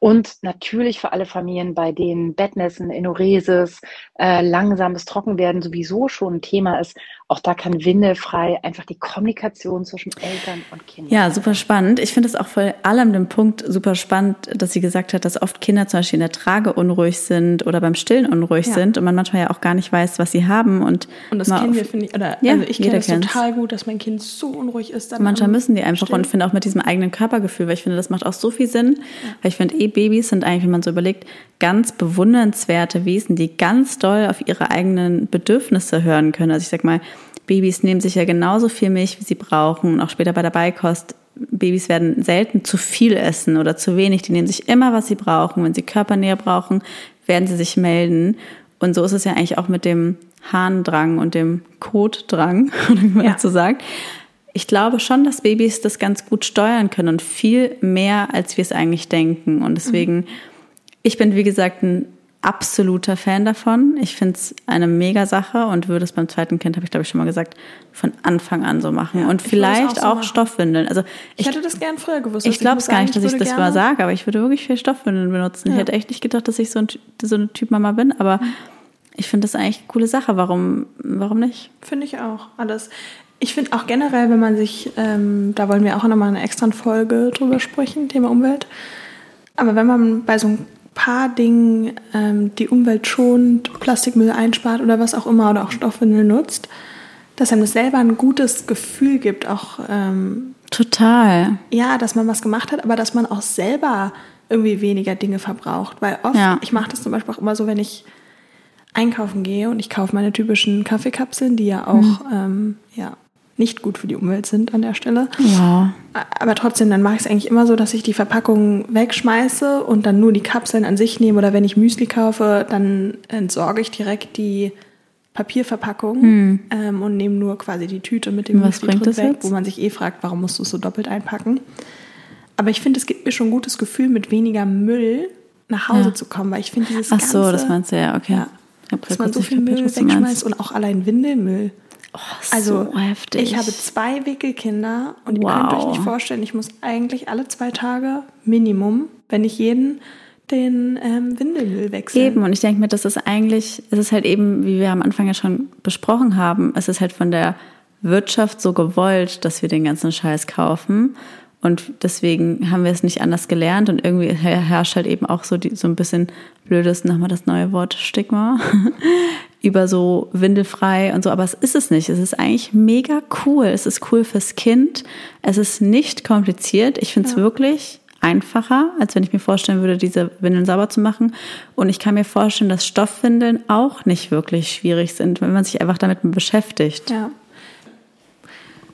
und natürlich für alle Familien, bei denen Bettnässen, Enuresis, äh, langsames Trockenwerden sowieso schon ein Thema ist. Auch da kann windelfrei einfach die Kommunikation zwischen Eltern und Kindern. Ja, super spannend. Ich finde es auch vor allem den Punkt super spannend, dass sie gesagt hat, dass oft Kinder zum Beispiel in der Trage unruhig sind oder beim Stillen unruhig ja. sind und man manchmal ja auch gar nicht weiß, was sie haben. Und, und das kennen wir, finde ich, oder ja, also ich kenne das total gut, dass mein Kind so unruhig ist. Dann manchmal müssen die einfach stillen. Und finde auch mit diesem eigenen Körpergefühl, weil ich finde, das macht auch so viel Sinn, ja. weil ich finde eh, Babys sind eigentlich, wenn man so überlegt, ganz bewundernswerte Wesen, die ganz doll auf ihre eigenen Bedürfnisse hören können. Also ich sag mal, Babys nehmen sich ja genauso viel Milch, wie sie brauchen und auch später bei der Beikost. Babys werden selten zu viel essen oder zu wenig. Die nehmen sich immer, was sie brauchen. Wenn sie Körpernähe brauchen, werden sie sich melden. Und so ist es ja eigentlich auch mit dem Harndrang und dem Kotdrang, wie man dazu sagt. Ich glaube schon, dass Babys das ganz gut steuern können und viel mehr, als wir es eigentlich denken. Und deswegen, mhm. ich bin, wie gesagt, ein absoluter Fan davon. Ich finde es eine mega Sache und würde es beim zweiten Kind, habe ich glaube ich schon mal gesagt, von Anfang an so machen. Ja, und vielleicht auch, so auch Stoffwindeln. Also ich, ich hätte das gern früher gewusst. Ich glaube es gar nicht, dass ich das mal sage, aber ich würde wirklich viel Stoffwindeln benutzen. Ja. Ich hätte echt nicht gedacht, dass ich so, ein, so eine Typ-Mama bin, aber mhm. ich finde das eigentlich eine coole Sache. Warum, warum nicht? Finde ich auch. Alles. Ich finde auch generell, wenn man sich, ähm, da wollen wir auch nochmal eine extra Folge drüber sprechen, Thema Umwelt, aber wenn man bei so einem paar Dingen ähm, die Umwelt schont, Plastikmüll einspart oder was auch immer oder auch Stoffwindeln nutzt, dass einem das selber ein gutes Gefühl gibt, auch ähm, total. Ja, dass man was gemacht hat, aber dass man auch selber irgendwie weniger Dinge verbraucht, weil oft, ja. ich mache das zum Beispiel auch immer so, wenn ich einkaufen gehe und ich kaufe meine typischen Kaffeekapseln, die ja auch mhm. ähm, ja nicht gut für die Umwelt sind an der Stelle. Ja. Aber trotzdem, dann mache ich es eigentlich immer so, dass ich die Verpackung wegschmeiße und dann nur die Kapseln an sich nehme. Oder wenn ich Müsli kaufe, dann entsorge ich direkt die Papierverpackung hm. ähm, und nehme nur quasi die Tüte mit dem Müsli drin weg, jetzt? Wo man sich eh fragt, warum musst du es so doppelt einpacken. Aber ich finde, es gibt mir schon ein gutes Gefühl, mit weniger Müll nach Hause ja. zu kommen, weil ich finde dieses Ach so, ganze, das meinst du ja, okay. Ja, dass man so viel Müll wegschmeißt und auch allein Windelmüll. Oh, also so heftig. Ich habe zwei Wickelkinder und wow. ihr könnt euch nicht vorstellen, ich muss eigentlich alle zwei Tage Minimum, wenn nicht jeden, den ähm, Windelmüll wechseln. Eben, und ich denke mir, das ist eigentlich, es ist halt eben, wie wir am Anfang ja schon besprochen haben, es ist halt von der Wirtschaft so gewollt, dass wir den ganzen Scheiß kaufen und deswegen haben wir es nicht anders gelernt und irgendwie herrscht halt eben auch so, die, so ein bisschen blödes, nochmal das neue Wort, Stigma, über so windelfrei und so, aber es ist es nicht. Es ist eigentlich mega cool. Es ist cool fürs Kind. Es ist nicht kompliziert. Ich finde es ja. wirklich einfacher, als wenn ich mir vorstellen würde, diese Windeln sauber zu machen. Und ich kann mir vorstellen, dass Stoffwindeln auch nicht wirklich schwierig sind, wenn man sich einfach damit beschäftigt. Ja.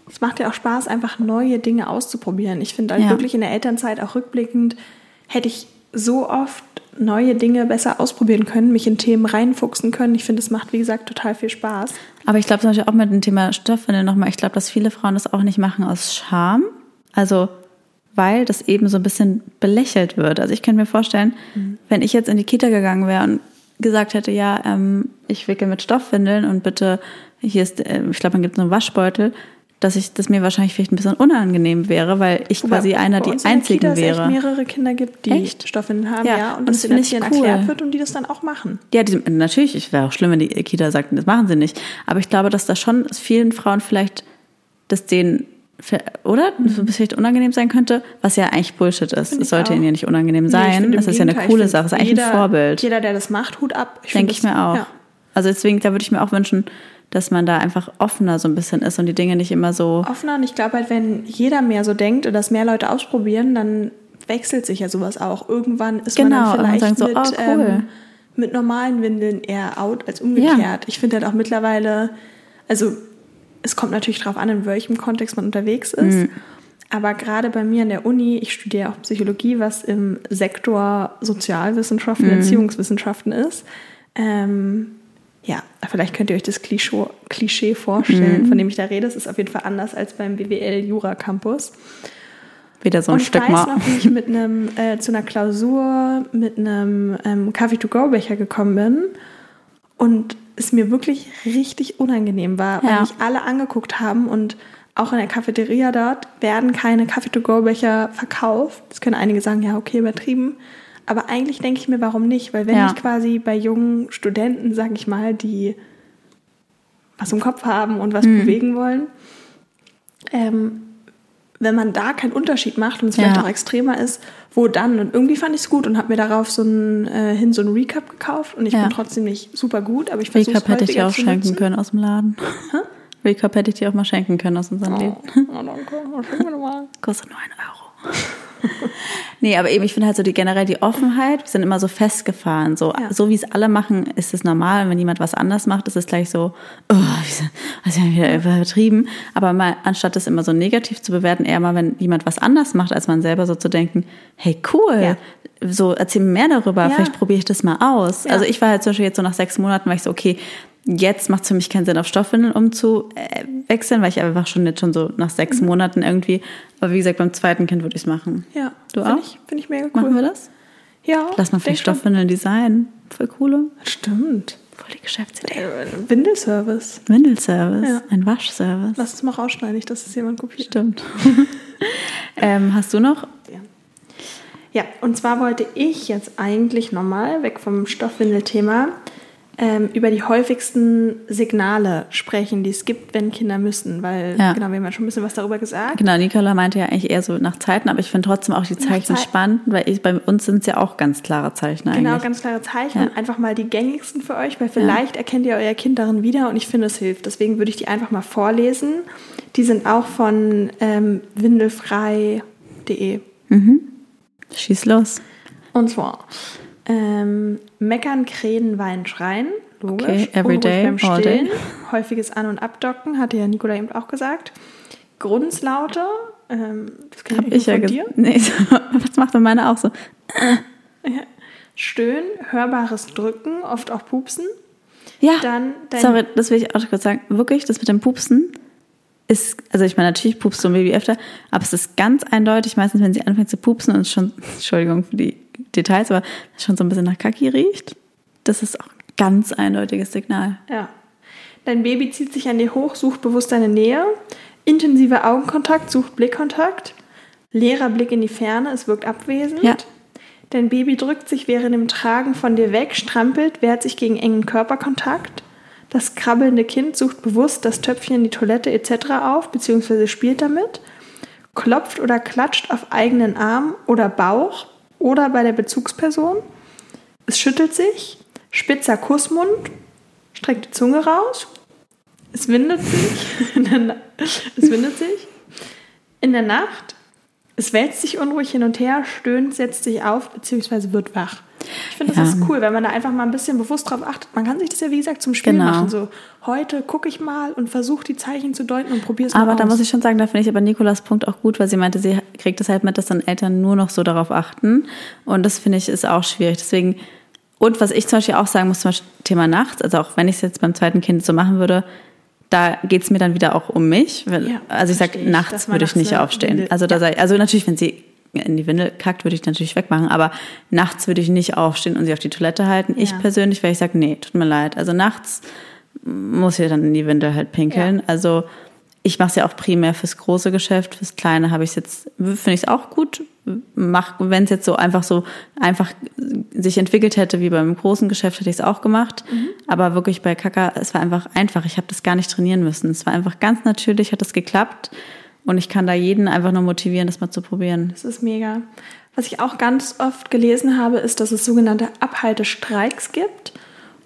Es macht ja auch Spaß, einfach neue Dinge auszuprobieren. Ich finde halt ja. wirklich in der Elternzeit auch rückblickend, hätte ich so oft neue Dinge besser ausprobieren können, mich in Themen reinfuchsen können. Ich finde, es macht, wie gesagt, total viel Spaß. Aber ich glaube zum Beispiel auch mit dem Thema Stoffwindeln nochmal, ich glaube, dass viele Frauen das auch nicht machen aus Scham. Also, weil das eben so ein bisschen belächelt wird. Also ich könnte mir vorstellen, mhm. wenn ich jetzt in die Kita gegangen wäre und gesagt hätte, ja, ähm, ich wickel mit Stoffwindeln und bitte, hier ist, äh, ich glaube, man gibt so einen Waschbeutel, dass ich das mir wahrscheinlich vielleicht ein bisschen unangenehm wäre, weil ich quasi Wobei, einer die Einzigen in der Kita wäre. Es mehrere Kinder gibt, die echt? Stoffwindeln haben, ja, ja und, und das, das finde ich cool. erklärt wird und die das dann auch machen. Ja, die, natürlich, es wäre auch schlimm, wenn die Kita sagt, das machen sie nicht, aber ich glaube, dass da schon vielen Frauen vielleicht das denen oder mhm. vielleicht unangenehm sein könnte, was ja eigentlich Bullshit ist. Es sollte auch. Ihnen ja nicht unangenehm sein. Nee, das ist ja eine coole Sache, es ist eigentlich jeder, ein Vorbild. Jeder, der das macht, Hut ab. Denke ich mir auch. Ja. Also deswegen, da würde ich mir auch wünschen, dass man da einfach offener so ein bisschen ist und die Dinge nicht immer so... Offener und ich glaube halt, wenn jeder mehr so denkt und das mehr Leute ausprobieren, dann wechselt sich ja sowas auch. Irgendwann ist genau, man dann vielleicht man sagt so, mit, oh, cool. ähm, mit normalen Windeln eher out als umgekehrt. Ja. Ich finde halt auch mittlerweile, also es kommt natürlich drauf an, in welchem Kontext man unterwegs ist, mhm. aber gerade bei mir an der Uni, ich studiere auch Psychologie, was im Sektor Sozialwissenschaften, mhm. Erziehungswissenschaften ist, ähm... Ja, vielleicht könnt ihr euch das Klischee, Klischee vorstellen, mhm. von dem ich da rede. Es ist auf jeden Fall anders als beim B W L Jura Campus. Wieder so ein und Stück mal. Ich weiß mal. noch, wie ich mit einem, äh, zu einer Klausur mit einem ähm, Coffee-to-go-Becher gekommen bin und es mir wirklich richtig unangenehm war, ja. weil mich alle angeguckt haben und auch in der Cafeteria dort werden keine Coffee-to-go-Becher verkauft. Das können einige sagen, ja, okay, übertrieben. Aber eigentlich denke ich mir, warum nicht? Weil wenn ja. ich quasi bei jungen Studenten, sag ich mal, die was im Kopf haben und was mhm. bewegen wollen, ähm, wenn man da keinen Unterschied macht und es ja. vielleicht auch extremer ist, wo dann? Und irgendwie fand ich es gut und habe mir darauf so ein, äh, hin so ein Recap gekauft und ich ja. bin trotzdem nicht super gut, aber ich versuche es häufiger zu nutzen. Recap hätte ich dir auch schenken können aus dem Laden. Hä? Recap hätte ich dir auch mal schenken können aus unserem oh. Leben. Oh, danke. Was schenken wir nochmal? Kostet nur ein Euro. Nee, aber eben, ich finde halt so die, generell die Offenheit, wir sind immer so festgefahren. So, ja. so wie es alle machen, ist es normal. Und wenn jemand was anders macht, ist es gleich so, oh, was ist ja wieder übertrieben. Aber mal, anstatt das immer so negativ zu bewerten, eher mal, wenn jemand was anders macht, als man selber so zu denken, hey, cool, ja. so erzähl mir mehr darüber, ja. vielleicht probiere ich das mal aus. Ja. Also ich war halt zum Beispiel jetzt so nach sechs Monaten, war ich so, okay, jetzt macht es für mich keinen Sinn, auf Stoffwindeln umzuwechseln, weil ich einfach schon jetzt schon so nach sechs mhm. Monaten irgendwie, aber wie gesagt, beim zweiten Kind würde ich es machen. Ja, du find auch? Ich, finde ich mega cool. Machen wir das? Ja. Lass mal vielleicht Stoffwindeln designen. Voll coole. Stimmt. Voll die Geschäftsidee. Äh, Windelservice. Windelservice, ja. Ein Waschservice. Lass es mal rausschneiden, nicht, dass es jemand kopiert. Stimmt. ähm, hast du noch? Ja. ja, und zwar wollte ich jetzt eigentlich nochmal, weg vom Stoffwindelthema, über die häufigsten Signale sprechen, die es gibt, wenn Kinder müssen. Weil, ja. genau, wir haben ja schon ein bisschen was darüber gesagt. Genau, Nicola meinte ja eigentlich eher so nach Zeiten, aber ich finde trotzdem auch die Zeichen spannend, weil ich, bei uns sind es ja auch ganz klare Zeichen eigentlich. Genau, ganz klare Zeichen. Ja. Einfach mal die gängigsten für euch, weil vielleicht ja. erkennt ihr euer Kind darin wieder und ich finde, es hilft. Deswegen würde ich die einfach mal vorlesen. Die sind auch von ähm, windelfrei punkt de. Mhm. Schieß los. Und zwar... Ähm, meckern, krähen, weinen, schreien. Logisch. Okay, every Unruhig day, beim Stillen. All day. Häufiges An- und Abdocken, hatte ja Nicola eben auch gesagt. Grunzlaute. Ähm, das kenne ich, ich ja von ge- dir. Nee, das macht meine auch so. Ja. Stöhnen, hörbares Drücken, oft auch Pupsen. Ja, dann dein sorry, das will ich auch kurz sagen. Wirklich, das mit dem Pupsen ist, also ich meine, natürlich pupst so ein Baby öfter, aber es ist ganz eindeutig, meistens, wenn sie anfängt zu pupsen und es schon, Entschuldigung für die Details, aber es schon so ein bisschen nach Kaki riecht, das ist auch ein ganz eindeutiges Signal. Ja. Dein Baby zieht sich an dir hoch, sucht bewusst deine Nähe, intensiver Augenkontakt, sucht Blickkontakt, leerer Blick in die Ferne, es wirkt abwesend. Ja. Dein Baby drückt sich während dem Tragen von dir weg, strampelt, wehrt sich gegen engen Körperkontakt. Das krabbelnde Kind sucht bewusst das Töpfchen, die Toilette et cetera auf, beziehungsweise spielt damit, klopft oder klatscht auf eigenen Arm oder Bauch, oder bei der Bezugsperson. Es schüttelt sich, spitzer Kussmund, streckt die Zunge raus, es windet sich, Na- es windet sich. In der Nacht, es wälzt sich unruhig hin und her, stöhnt, setzt sich auf bzw. wird wach. Ich finde, das ja. ist cool, wenn man da einfach mal ein bisschen bewusst drauf achtet. Man kann sich das ja, wie gesagt, zum Spiel genau. machen. So, heute gucke ich mal und versuche die Zeichen zu deuten und probiere es mal aus. Aber da muss ich schon sagen, da finde ich aber Nicolas Punkt auch gut, weil sie meinte, sie kriegt das halt mit, dass dann Eltern nur noch so darauf achten. Und das finde ich ist auch schwierig. Deswegen, und was ich zum Beispiel auch sagen muss, zum Beispiel Thema nachts, also auch wenn ich es jetzt beim zweiten Kind so machen würde, da geht es mir dann wieder auch um mich. Weil, ja, also ich sage, nachts würde ich nicht aufstehen. Also, da ja. sei, also natürlich, wenn sie in die Windel kackt, würde ich natürlich wegmachen, aber nachts würde ich nicht aufstehen und sie auf die Toilette halten. Ja. Ich persönlich, weil ich sage, nee, tut mir leid. Also nachts muss sie dann in die Windel halt pinkeln. Ja. Also ich mache es ja auch primär fürs große Geschäft, fürs kleine habe ich es jetzt, finde ich es auch gut. Wenn es jetzt so einfach so einfach sich entwickelt hätte wie beim großen Geschäft, hätte ich es auch gemacht. Mhm. Aber wirklich bei Kaka, es war einfach einfach. Ich habe das gar nicht trainieren müssen. Es war einfach ganz natürlich, hat es geklappt. Und ich kann da jeden einfach nur motivieren, das mal zu probieren. Das ist mega. Was ich auch ganz oft gelesen habe, ist, dass es sogenannte Abhaltestreiks gibt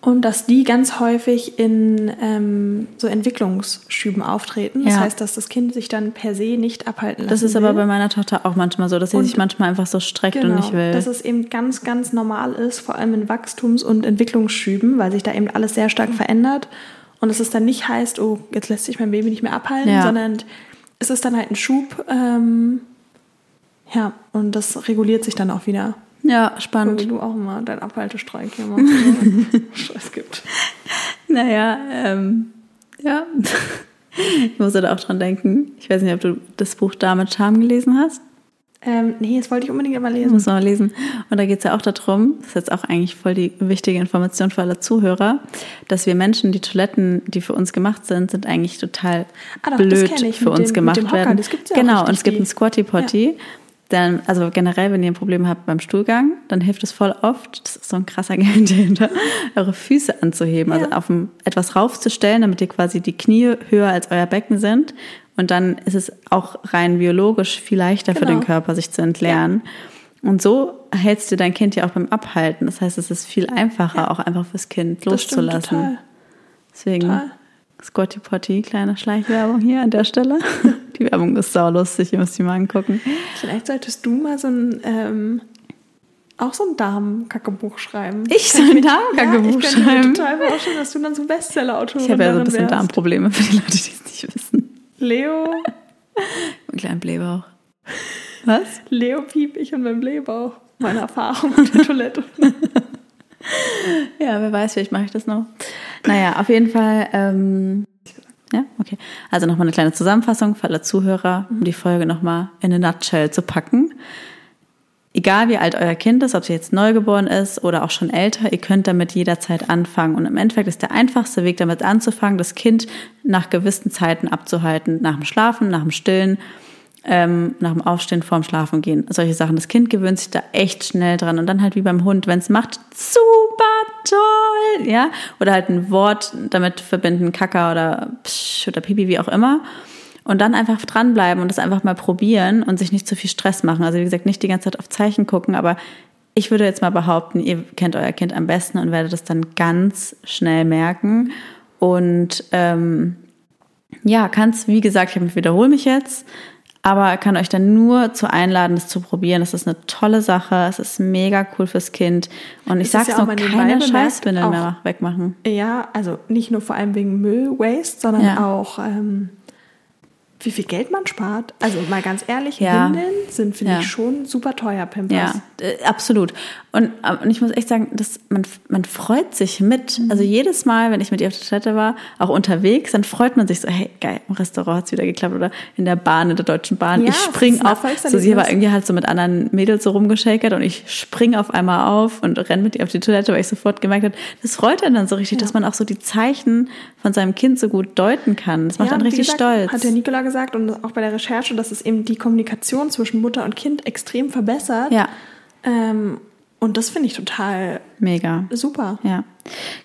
und dass die ganz häufig in ähm, so Entwicklungsschüben auftreten. Das ja. heißt, dass das Kind sich dann per se nicht abhalten lassen Das ist will. Aber bei meiner Tochter auch manchmal so, dass sie sich manchmal einfach so streckt genau, und nicht will. Dass es eben ganz, ganz normal ist, vor allem in Wachstums- und Entwicklungsschüben, weil sich da eben alles sehr stark verändert. Und dass es dann nicht heißt, oh, jetzt lässt sich mein Baby nicht mehr abhalten, ja. sondern es ist dann halt ein Schub, ähm, ja, und das reguliert sich dann auch wieder. Ja, spannend. So wie du auch immer dein Abhaltestreik hier machst, Scheiß gibt. Naja, ähm, ja, ich muss da auch dran denken. Ich weiß nicht, ob du das Buch Dame mit Charme gelesen hast. Ähm, nee, jetzt wollte ich unbedingt aber lesen. Muss man mal lesen. Und da geht es ja auch darum, das ist jetzt auch eigentlich voll die wichtige Information für alle Zuhörer, dass wir Menschen, die Toiletten, die für uns gemacht sind, sind eigentlich total ah, doch, blöd das ich, für uns dem, gemacht Hocker, werden. Das gibt's ja genau, und es gibt einen Squatty Potty. Ja. Dann, also generell, wenn ihr ein Problem habt beim Stuhlgang, dann hilft es voll oft, das ist so ein krasser Gamechanger, eure Füße anzuheben, ja. also auf ein, etwas raufzustellen, damit ihr quasi die Knie höher als euer Becken sind. Und dann ist es auch rein biologisch viel leichter genau. für den Körper, sich zu entleeren. Ja. Und so hältst du dein Kind ja auch beim Abhalten. Das heißt, es ist viel einfacher, ja. auch einfach fürs Kind das loszulassen. Stimmt, total. Deswegen total. Squatty Potty, kleine Schleichwerbung hier an der Stelle. Die Werbung ist saulustig, ihr müsst die mal angucken. Vielleicht solltest du mal so ein, ähm, auch so ein Darmkackebuch schreiben. Ich so ein Darmkackebuch ja, schreiben? Ich könnte mir total vorstellen, dass du dann so Bestseller-Autorin wärst. Ich habe ja so ein bisschen wärst. Darmprobleme für die Leute, die es nicht wissen. Leo. Mit kleinem Blähbauch. Was? Leo, Piep, ich und mein Blähbauch. Meine Erfahrung mit der Toilette. Ja, wer weiß, vielleicht mache ich das noch. Naja, auf jeden Fall. Ähm, ja, okay. Also nochmal eine kleine Zusammenfassung für alle Zuhörer, um die Folge nochmal in eine Nutshell zu packen. Egal wie alt euer Kind ist, ob sie jetzt neugeboren ist oder auch schon älter, ihr könnt damit jederzeit anfangen. Und im Endeffekt ist der einfachste Weg, damit anzufangen, das Kind nach gewissen Zeiten abzuhalten. Nach dem Schlafen, nach dem Stillen, ähm, nach dem Aufstehen, vorm Schlafen gehen. Solche Sachen. Das Kind gewöhnt sich da echt schnell dran. Und dann halt wie beim Hund, wenn es macht, super toll, ja. Oder halt ein Wort damit verbinden, Kaka oder Psch oder Pipi, wie auch immer. Und dann einfach dranbleiben und das einfach mal probieren und sich nicht zu viel Stress machen. Also wie gesagt, nicht die ganze Zeit auf Zeichen gucken, aber ich würde jetzt mal behaupten, ihr kennt euer Kind am besten und werdet das dann ganz schnell merken. Und ähm, ja, kann's, wie gesagt, ich wiederhole mich jetzt, aber kann euch dann nur zu einladen, das zu probieren. Das ist eine tolle Sache, es ist mega cool fürs Kind. Und ich sag's ja noch, keine Scheißwindeln mehr wegmachen. Ja, also nicht nur vor allem wegen Müll-Waste, sondern ja. auch... Ähm wie viel Geld man spart. Also mal ganz ehrlich, ja. Windeln sind, finde ja. ich, schon super teuer, Pampers. Ja, äh, absolut. Und, und ich muss echt sagen, das, man, man freut sich mit. Mhm. Also jedes Mal, wenn ich mit ihr auf der Toilette war, auch unterwegs, dann freut man sich so, hey, geil, im Restaurant hat's wieder geklappt oder in der Bahn, in der Deutschen Bahn. Ja, ich spring auf. So, sie war irgendwie halt so mit anderen Mädels so rumgeschakert und ich spring auf einmal auf und renne mit ihr auf die Toilette, weil ich sofort gemerkt habe, das freut einen dann so richtig, ja. dass man auch so die Zeichen von seinem Kind so gut deuten kann. Das macht ja, einen richtig gesagt, stolz. Hat der Nicola gesagt und auch bei der Recherche, dass es eben die Kommunikation zwischen Mutter und Kind extrem verbessert. Ja. Ähm, und das finde ich total mega super. Ja,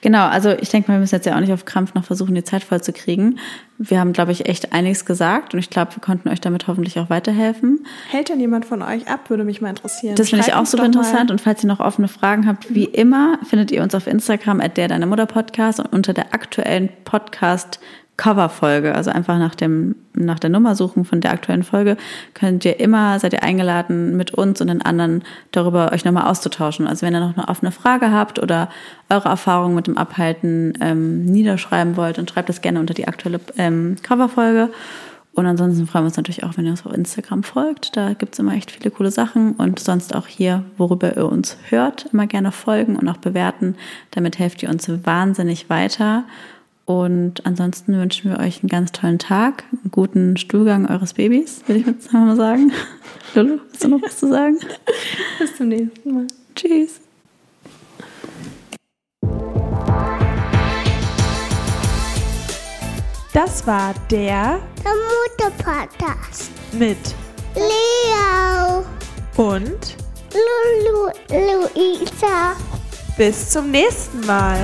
genau. Also ich denke mal, wir müssen jetzt ja auch nicht auf Krampf noch versuchen, die Zeit voll zu kriegen. Wir haben, glaube ich, echt einiges gesagt und ich glaube, wir konnten euch damit hoffentlich auch weiterhelfen. Hält denn jemand von euch ab, würde mich mal interessieren. Das finde ich auch super interessant und falls ihr noch offene Fragen habt, wie immer, findet ihr uns auf Instagram at Der Deine Mudda Podcast und unter der aktuellen Podcast Coverfolge, also einfach nach dem nach der Nummer suchen von der aktuellen Folge, könnt ihr immer, seid ihr eingeladen, mit uns und den anderen darüber euch nochmal auszutauschen. Also wenn ihr noch eine offene Frage habt oder eure Erfahrungen mit dem Abhalten ähm, niederschreiben wollt, dann schreibt das gerne unter die aktuelle ähm, Coverfolge. Und ansonsten freuen wir uns natürlich auch, wenn ihr uns auf Instagram folgt. Da gibt's immer echt viele coole Sachen. Und sonst auch hier, worüber ihr uns hört, immer gerne folgen und auch bewerten. Damit helft ihr uns wahnsinnig weiter. Und ansonsten wünschen wir euch einen ganz tollen Tag, einen guten Stuhlgang eures Babys, würde ich jetzt mal sagen. Lulu, hast du noch was zu sagen? Bis zum nächsten Mal. Tschüss. Das war der Der Mudda Podcast mit Leo und Lulu Luisa. Bis zum nächsten Mal.